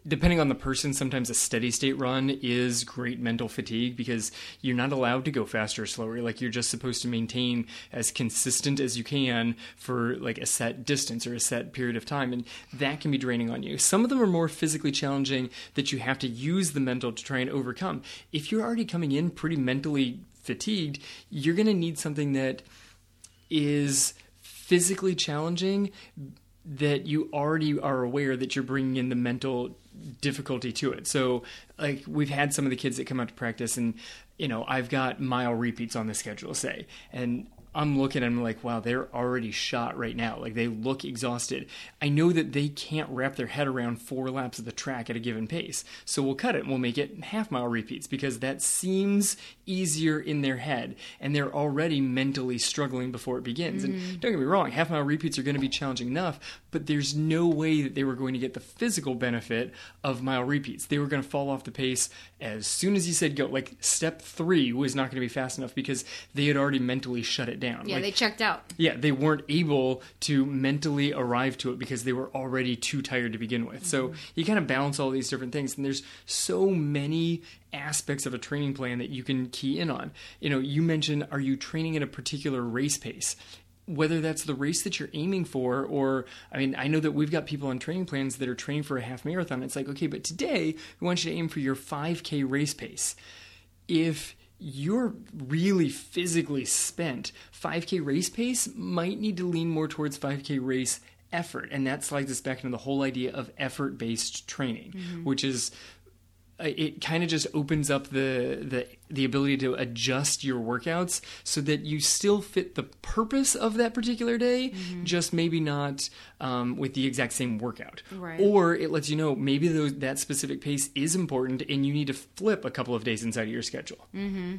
Depending on the person, sometimes a steady state run is great mental fatigue, because you're not allowed to go faster or slower. Like you're just supposed to maintain as consistent as you can for like a set distance or a set period of time. And that can be draining on you. Some of them are more physically challenging that you have to use the mental to try and overcome. If you're already coming in pretty mentally fatigued, you're going to need something that is physically challenging that you already are aware that you're bringing in the mental difficulty to it. So like we've had some of the kids that come out to practice and, you know, I've got mile repeats on the schedule, say, and I'm looking and I'm like, wow, they're already shot right now. Like they look exhausted. I know that they can't wrap their head around 4 laps of the track at a given pace. So we'll cut it and we'll make it 1/2 mile repeats because that seems easier in their head. And they're already mentally struggling before it begins. Mm-hmm. And don't get me wrong, 1/2 mile repeats are going to be challenging enough, but there's no way that they were going to get the physical benefit of mile repeats. They were going to fall off the pace as soon as you said go. Like step 3 was not going to be fast enough because they had already mentally shut it down. Yeah, like, they checked out. Yeah, they weren't able to mentally arrive to it because they were already too tired to begin with. Mm-hmm. So you kind of balance all these different things, and there's so many aspects of a training plan that you can key in on. You know, you mentioned, are you training at a particular race pace? Whether that's the race that you're aiming for, or, I mean, I know that we've got people on training plans that are training for a half marathon. It's like, okay, but today we want you to aim for your 5K race pace. If you're really physically spent, 5K race pace might need to lean more towards 5K race effort. And that slides us back into the whole idea of effort-based training, mm-hmm. which is, it kind of just opens up the ability to adjust your workouts so that you still fit the purpose of that particular day, mm-hmm. just maybe not with the exact same workout. Right. Or it lets you know maybe that specific pace is important and you need to flip a couple of days inside of your schedule. Mm-hmm.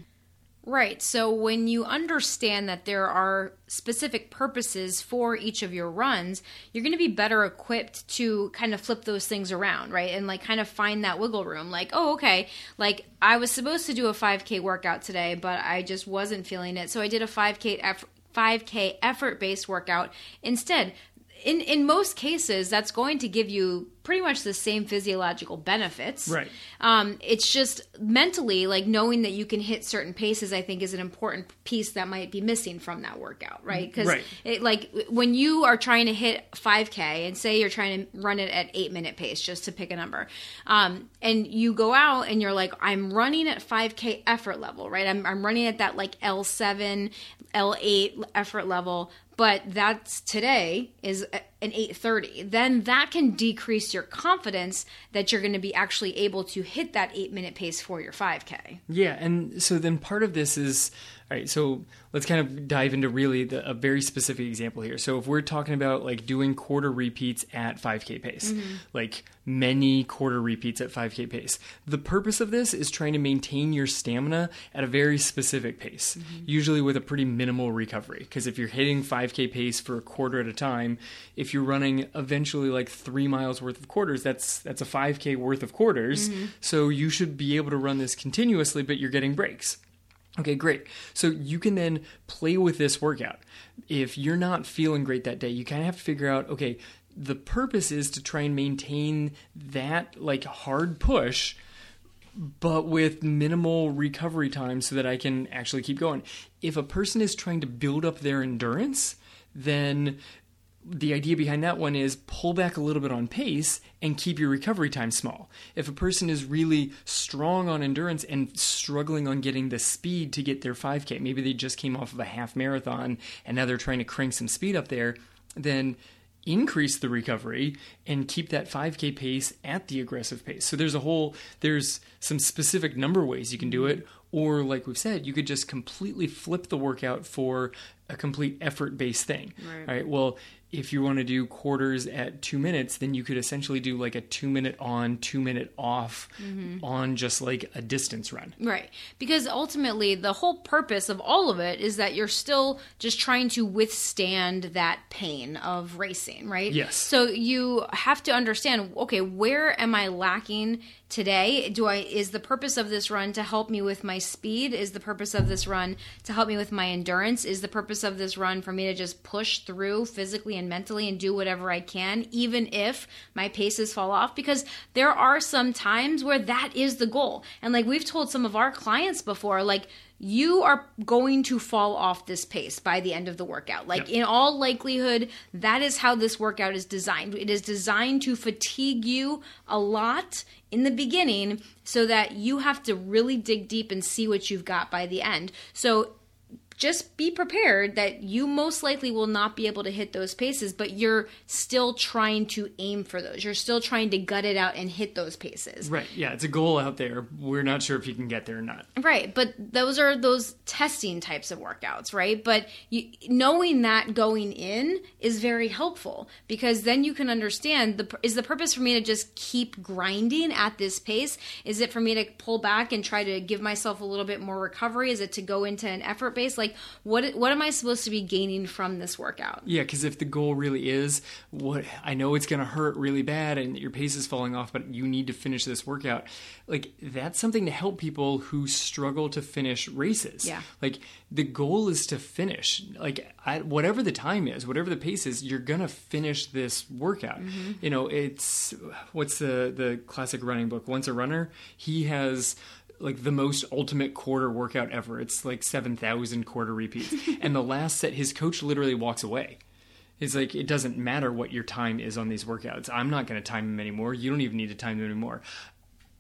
Right. So when you understand that there are specific purposes for each of your runs, you're going to be better equipped to kind of flip those things around, right? And like kind of find that wiggle room. Like, oh, okay, like I was supposed to do a 5K workout today, but I just wasn't feeling it. So I did a 5K effort-based workout instead. In most cases, that's going to give you pretty much the same physiological benefits. Right. It's just mentally, like knowing that you can hit certain paces, I think is an important piece that might be missing from that workout, right? Because like when you are trying to hit 5K and say you're trying to run it at 8-minute pace, just to pick a number, and you go out and you're like, I'm running at 5K effort level, right? I'm running at that like L7, L8 effort level. But that's today is an 8:30. Then that can decrease your confidence that you're going to be actually able to hit that 8-minute pace for your 5K. Yeah, and so then part of this is, all right, so let's kind of dive into really a very specific example here. So if we're talking about like doing quarter repeats at 5K pace, mm-hmm. like many quarter repeats at 5K pace, the purpose of this is trying to maintain your stamina at a very specific pace, mm-hmm. usually with a pretty minimal recovery. Because if you're hitting 5K pace for a quarter at a time, if you're running eventually like 3 miles worth of quarters, that's a 5K worth of quarters. Mm-hmm. So you should be able to run this continuously, but you're getting breaks. Okay, great. So you can then play with this workout. If you're not feeling great that day, you kind of have to figure out, okay, the purpose is to try and maintain that like hard push, but with minimal recovery time so that I can actually keep going. If a person is trying to build up their endurance, then the idea behind that one is pull back a little bit on pace and keep your recovery time small. If a person is really strong on endurance and struggling on getting the speed to get their 5K, maybe they just came off of a half marathon and now they're trying to crank some speed up there, then increase the recovery and keep that 5K pace at the aggressive pace. So there's some specific number of ways you can do it. Or like we've said, you could just completely flip the workout for a complete effort-based thing. Right. All right, well, if you want to do quarters at 2 minutes, then you could essentially do like a 2-minute on, 2-minute off mm-hmm. on just like a distance run. Right. Because ultimately the whole purpose of all of it is that you're still just trying to withstand that pain of racing, right? Yes. So you have to understand, okay, where am I lacking today? Is the purpose of this run to help me with my speed? Is the purpose of this run to help me with my endurance? Is the purpose of this run for me to just push through physically and mentally and do whatever I can, even if my paces fall off? Because there are some times where that is the goal. And like we've told some of our clients before, like, you are going to fall off this pace by the end of the workout. Like, in all likelihood, that is how this workout is designed. It is designed to fatigue you a lot in the beginning so that you have to really dig deep and see what you've got by the end. So just be prepared that you most likely will not be able to hit those paces, but you're still trying to aim for those. You're still trying to gut it out and hit those paces. Right. Yeah. It's a goal out there. We're not sure if you can get there or not. Right. But those are those testing types of workouts, right? But knowing that going in is very helpful, because then you can understand, is the purpose for me to just keep grinding at this pace? Is it for me to pull back and try to give myself a little bit more recovery? Is it to go into an effort base? Like, what am I supposed to be gaining from this workout? Yeah, because if the goal really is, I know it's going to hurt really bad and your pace is falling off, but you need to finish this workout. Like, that's something to help people who struggle to finish races. Yeah. Like, the goal is to finish. Like, whatever the time is, whatever the pace is, you're going to finish this workout. Mm-hmm. You know, it's, what's the classic running book? Once a Runner, he has like the most ultimate quarter workout ever. It's like 7,000 quarter repeats. And the last set, his coach literally walks away. It's like, it doesn't matter what your time is on these workouts. I'm not going to time them anymore. You don't even need to time them anymore.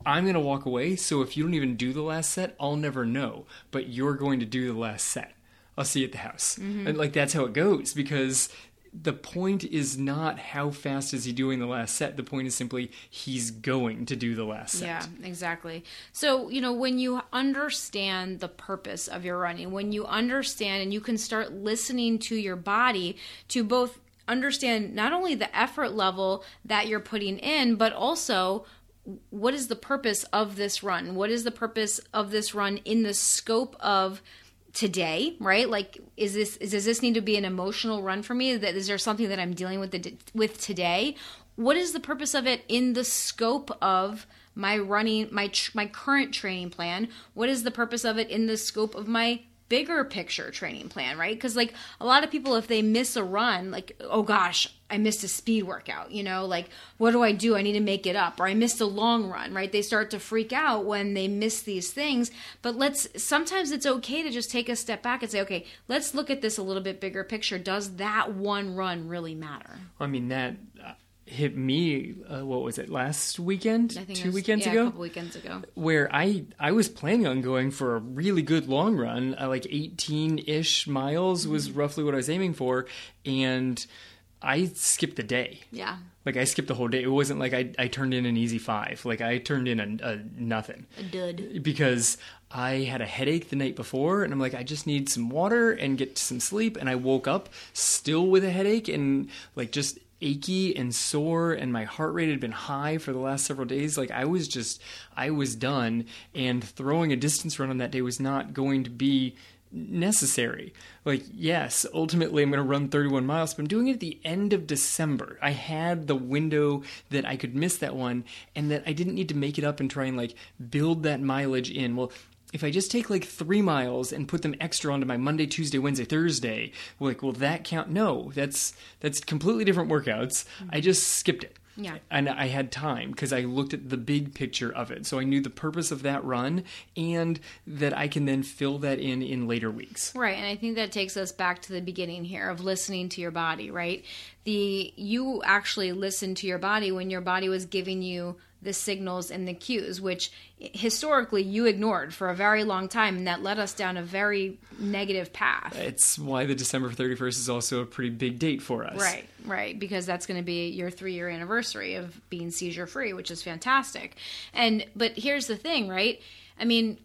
I'm going to walk away. So if you don't even do the last set, I'll never know. But you're going to do the last set. I'll see you at the house. Mm-hmm. And like, that's how it goes, because the point is not how fast is he doing the last set. The point is simply he's going to do the last set. Yeah, exactly. So, you know, when you understand the purpose of your running, when you understand and you can start listening to your body to both understand not only the effort level that you're putting in, but also what is the purpose of this run? What is the purpose of this run in the scope of today, right? Like, does this need to be an emotional run for me? Is there something that I'm dealing with today? What is the purpose of it in the scope of my running, my current training plan? What is the purpose of it in the scope of my bigger picture training plan, right? Because like a lot of people, if they miss a run, like, oh gosh, I missed a speed workout, you know, like, what do? I need to make it up. Or I missed a long run, right? They start to freak out when they miss these things. But sometimes it's okay to just take a step back and say, okay, let's look at this a little bit bigger picture. Does that one run really matter? I mean, that hit me, what was it, last weekend? I think two weekends ago? Yeah, a couple weekends ago. Where I was planning on going for a really good long run, like 18-ish miles was roughly what I was aiming for, and I skipped the day. Yeah. Like, I skipped the whole day. It wasn't like I turned in an easy 5. Like, I turned in a nothing. A dud. Because I had a headache the night before, and I'm like, I just need some water and get some sleep, and I woke up still with a headache and, like, just achy and sore, and my heart rate had been high for the last several days. Like, I was done, and throwing a distance run on that day was not going to be necessary. Like, yes, ultimately I'm going to run 31 miles, but I'm doing it at the end of December. I had the window that I could miss that one, and that I didn't need to make it up and try and like build that mileage in. Well, if I just take like 3 miles and put them extra onto my Monday, Tuesday, Wednesday, Thursday, like, will that count? No, that's completely different workouts. Mm-hmm. I just skipped it. Yeah. And I had time because I looked at the big picture of it. So I knew the purpose of that run and that I can then fill that in later weeks. Right. And I think that takes us back to the beginning here of listening to your body, right? You actually listened to your body when your body was giving you the signals and the cues, which historically you ignored for a very long time, and that led us down a very negative path. It's why the December 31st is also a pretty big date for us. Right, because that's going to be your 3-year anniversary of being seizure-free, which is fantastic. But here's the thing, right? I mean,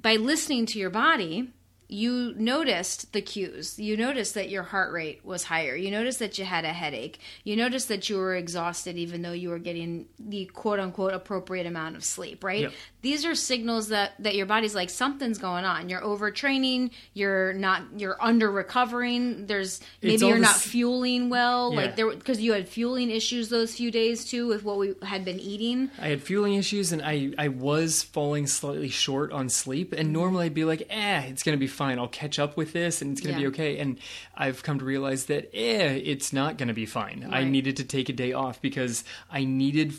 by listening to your body, you noticed the cues. You noticed that your heart rate was higher. You noticed that you had a headache. You noticed that you were exhausted even though you were getting the quote-unquote appropriate amount of sleep, right? Yep. These are signals that your body's like, something's going on. You're overtraining. You're under-recovering. Maybe you're not fueling well. Yeah. Like, because you had fueling issues those few days too with what we had been eating. I had fueling issues, and I was falling slightly short on sleep. And normally I'd be like, it's going to be fine. I'll catch up with this, and it's going to be okay. And I've come to realize that it's not going to be fine. Right. I needed to take a day off because I needed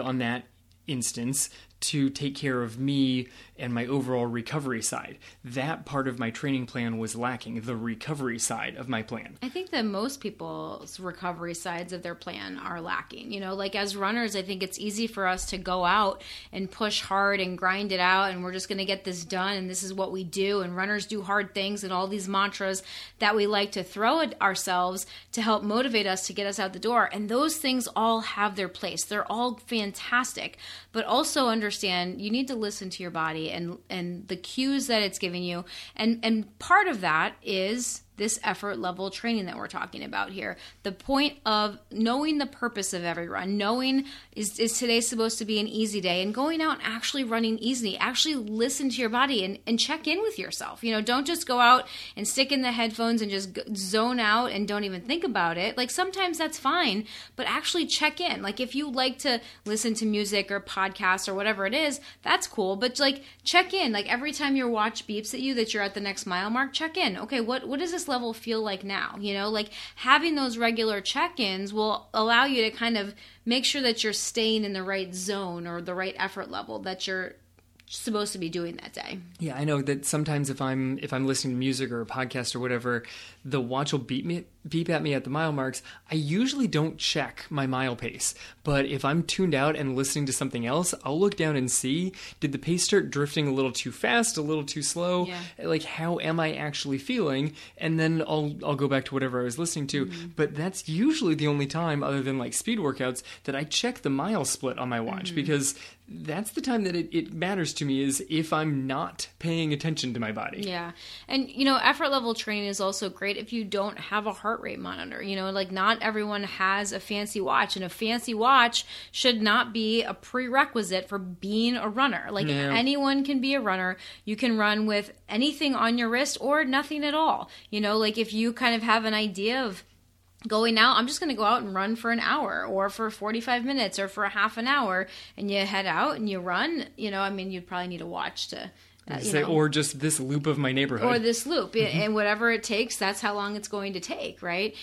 on that instance to take care of me and my overall recovery side. That part of my training plan was lacking, the recovery side of my plan. I think that most people's recovery sides of their plan are lacking. You know, like as runners, I think it's easy for us to go out and push hard and grind it out, and we're just going to get this done, and this is what we do, and runners do hard things, and all these mantras that we like to throw at ourselves to help motivate us to get us out the door. And those things all have their place. They're all fantastic, but also understand you need to listen to your body and the cues that it's giving you. And part of that is this effort level training that we're talking about here. The point of knowing the purpose of every run, knowing is today supposed to be an easy day, and going out and actually running easy, actually listen to your body and check in with yourself. You know, don't just go out and stick in the headphones and just zone out and don't even think about it. Like sometimes that's fine, but actually check in. Like if you like to listen to music or podcasts or whatever it is, that's cool. But like check in, like every time your watch beeps at you that you're at the next mile mark, check in. Okay, what is this level feel like now? You know, like having those regular check-ins will allow you to kind of make sure that you're staying in the right zone or the right effort level that you're supposed to be doing that day. Yeah, I know that sometimes if I'm listening to music or a podcast or whatever, the watch will beep at me at the mile marks. I usually don't check my mile pace, but if I'm tuned out and listening to something else, I'll look down and see, did the pace start drifting a little too fast, a little too slow? Yeah. Like, how am I actually feeling? And then I'll go back to whatever I was listening to. Mm-hmm. But that's usually the only time, other than like speed workouts, that I check the mile split on my watch, mm-hmm. because that's the time that it matters to me, is if I'm not paying attention to my body. Yeah. And, you know, effort level training is also great if you don't have a heart rate monitor. You know, like not everyone has a fancy watch, and a fancy watch should not be a prerequisite for being a runner. Like anyone can be a runner. You can run with anything on your wrist or nothing at all. You know, like if you kind of have an idea of going out, I'm just going to go out and run for an hour or for 45 minutes or for a half an hour, and you head out and you run, you know, I mean, you'd probably need a watch to say, or just this loop of my neighborhood. Or this loop. And whatever it takes, that's how long it's going to take, right?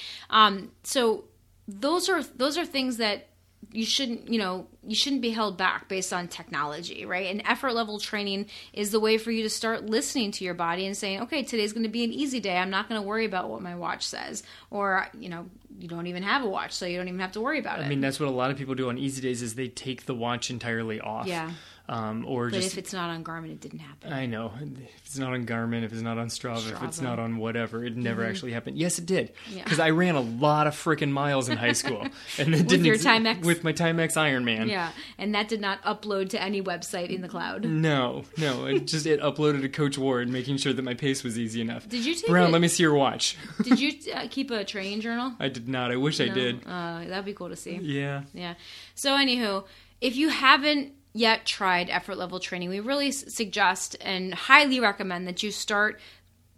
So those are things that you shouldn't be held back based on technology, right? And effort level training is the way for you to start listening to your body and saying, okay, today's going to be an easy day. I'm not going to worry about what my watch says. Or, you know, you don't even have a watch, so you don't even have to worry about it. I mean, that's what a lot of people do on easy days, is they take the watch entirely off. Yeah. But if it's not on Garmin, it didn't happen. I know. If it's not on Garmin, if it's not on Strava. If it's not on whatever, it never mm-hmm. actually happened. Yes, it did. Because I ran a lot of freaking miles in high school. And it didn't Timex? With my Timex Ironman. Yeah. And that did not upload to any website in the cloud. No. It uploaded to Coach Ward, making sure that my pace was easy enough. Did you take Brown, let me see your watch. Did you keep a training journal? I did not. I wish I did. That'd be cool to see. Yeah. Yeah. So anywho, if you haven't yet tried effort level training, we really suggest and highly recommend that you start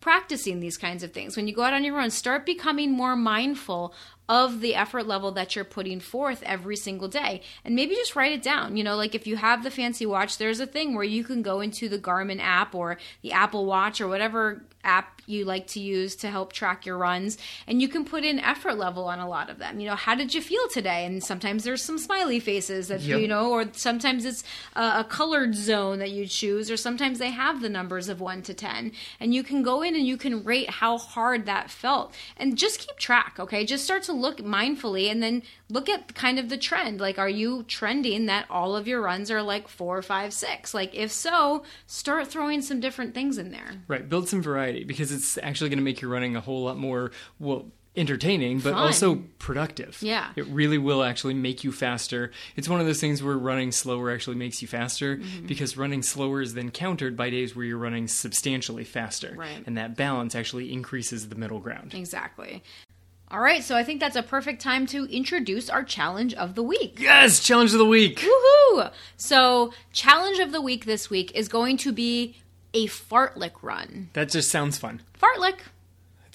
practicing these kinds of things. When you go out on your run, start becoming more mindful of the effort level that you're putting forth every single day. And maybe just write it down. You know, like if you have the fancy watch, there's a thing where you can go into the Garmin app or the Apple Watch or whatever app you like to use to help track your runs, and you can put in effort level on a lot of them. You know, how did you feel today? And sometimes there's some smiley faces that, you know, or sometimes it's a colored zone that you choose, or sometimes they have the numbers of 1 to 10. And you can go in and you can rate how hard that felt. And just keep track, okay? Just start to look mindfully and then look at kind of the trend. Like, are you trending that all of your runs are like 4, 5, 6? Like, if so, start throwing some different things in there. Right. Build some variety, because it's actually going to make your running a whole lot more, entertaining, but also productive. Yeah. It really will actually make you faster. It's one of those things where running slower actually makes you faster, mm-hmm. because running slower is then countered by days where you're running substantially faster. Right. And that balance actually increases the middle ground. Exactly. All right, so I think that's a perfect time to introduce our challenge of the week. Yes, challenge of the week. Woohoo! So, challenge of the week this week is going to be a fartlek run. That just sounds fun. Fartlek.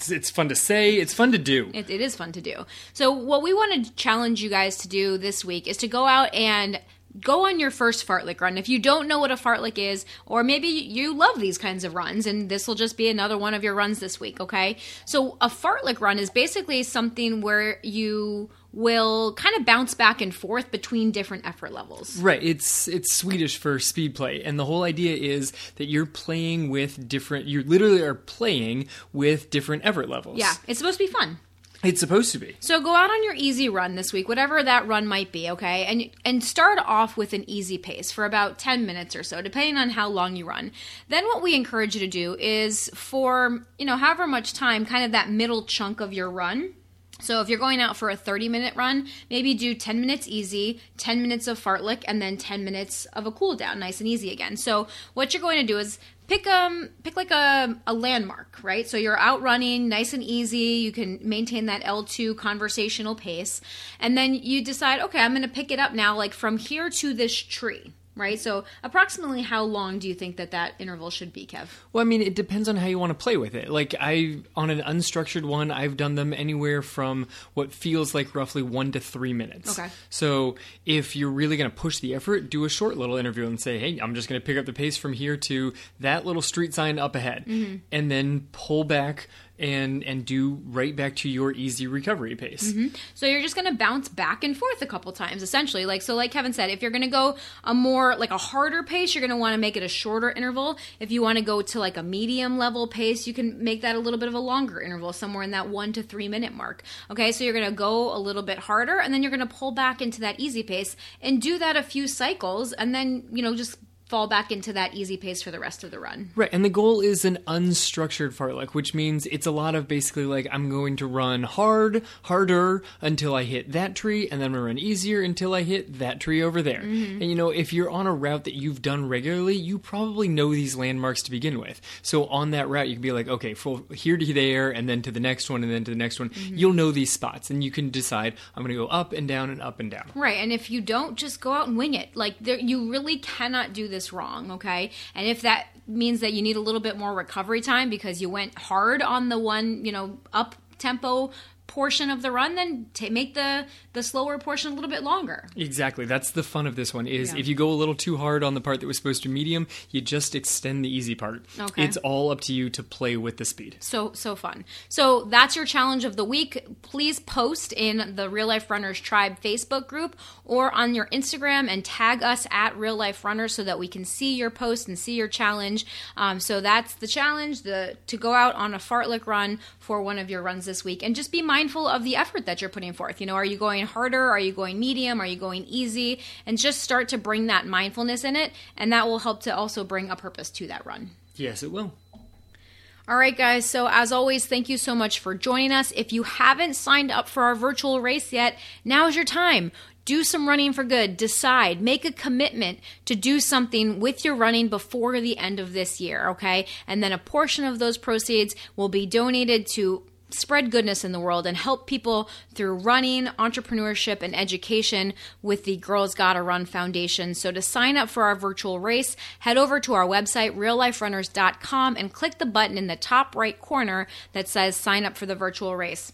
It's fun to say. It's fun to do. It is fun to do. So, what we want to challenge you guys to do this week is to go out and go on your first fartlek run. If you don't know what a fartlek is, or maybe you love these kinds of runs, and this will just be another one of your runs this week, okay? So a fartlek run is basically something where you will kind of bounce back and forth between different effort levels. Right. It's Swedish for speed play. And the whole idea is that you're playing with different, you literally are playing with different effort levels. Yeah. It's supposed to be fun. It's supposed to be. So go out on your easy run this week, whatever that run might be, okay? And start off with an easy pace for about 10 minutes or so, depending on how long you run. Then what we encourage you to do is for, you know, however much time, kind of that middle chunk of your run. So if you're going out for a 30-minute run, maybe do 10 minutes easy, 10 minutes of fartlek, and then 10 minutes of a cool down, nice and easy again. So what you're going to do is pick like a landmark, right? So you're out running nice and easy. You can maintain that L2 conversational pace. And then you decide, okay, I'm going to pick it up now, like from here to this tree. Right? So approximately how long do you think that that interval should be, Kev? Well, I mean, it depends on how you want to play with it. Like on an unstructured one, I've done them anywhere from what feels like roughly 1 to 3 minutes. Okay. So if you're really going to push the effort, do a short little interview and say, hey, I'm just going to pick up the pace from here to that little street sign up ahead, mm-hmm. and then pull back and do right back to your easy recovery pace. Mm-hmm. So you're just going to bounce back and forth a couple times, essentially. Like Kevin said, if you're going to go a more, like a harder pace, you're going to want to make it a shorter interval. If you want to go to like a medium level pace, you can make that a little bit of a longer interval, somewhere in that 1 to 3 minute mark. Okay, so you're going to go a little bit harder, and then you're going to pull back into that easy pace and do that a few cycles, and then, you know, just fall back into that easy pace for the rest of the run. Right, and the goal is an unstructured fartlek, which means it's a lot of basically like I'm going to run harder until I hit that tree, and then I'm going to run easier until I hit that tree over there. Mm-hmm. And you know, if you're on a route that you've done regularly, you probably know these landmarks to begin with. So on that route, you can be like, okay, from here to there, and then to the next one, and then to the next one. Mm-hmm. You'll know these spots, and you can decide, I'm going to go up and down and up and down. Right, and if you don't, just go out and wing it. Like you really cannot do this wrong, okay? And if that means that you need a little bit more recovery time because you went hard on the one, you know, up tempo portion of the run, then make the slower portion a little bit longer. Exactly. That's the fun of this one is if you go a little too hard on the part that was supposed to medium, you just extend the easy part. Okay. It's all up to you to play with the speed. So fun. So that's your challenge of the week. Please post in the Real Life Runners Tribe Facebook group or on your Instagram and tag us at Real Life Runners so that we can see your post and see your challenge. So that's the challenge, to go out on a fartlek run for one of your runs this week. And just be mindful of the effort that you're putting forth. You know, are you going harder? Are you going medium? Are you going easy? And just start to bring that mindfulness in it, and that will help to also bring a purpose to that run. Yes, it will. All right, guys. So as always, thank you so much for joining us. If you haven't signed up for our virtual race yet, now is your time. Do some running for good. Decide. Make a commitment to do something with your running before the end of this year, okay? And then a portion of those proceeds will be donated to spread goodness in the world and help people through running, entrepreneurship, and education with the Girls Gotta Run Foundation. So to sign up for our virtual race, head over to our website, realliferunners.com, and click the button in the top right corner that says sign up for the virtual race.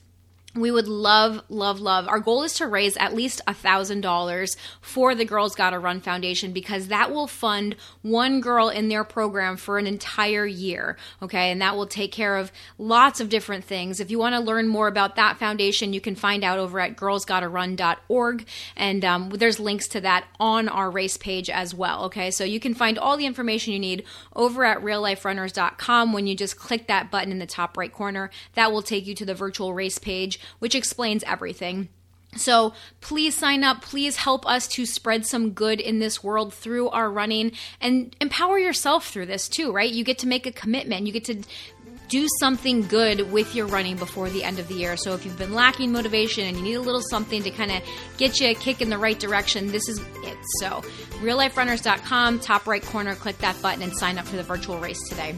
We would love. Our goal is to raise at least $1,000 for the Girls Gotta Run Foundation because that will fund one girl in their program for an entire year, okay? And that will take care of lots of different things. If you want to learn more about that foundation, you can find out over at girlsgottarun.org, and there's links to that on our race page as well, okay? So you can find all the information you need over at realliferunners.com when you just click that button in the top right corner. That will take you to the virtual race page, which explains everything. So please sign up. Please help us to spread some good in this world through our running, and empower yourself through this too, right? You get to make a commitment. You get to do something good with your running before the end of the year. So if you've been lacking motivation and you need a little something to kind of get you a kick in the right direction, this is it. So realliferunners.com, top right corner, click that button and sign up for the virtual race today.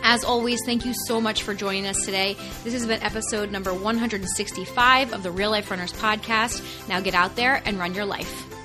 As always, thank you so much for joining us today. This has been episode number 165 of the Real Life Runners podcast. Now get out there and run your life.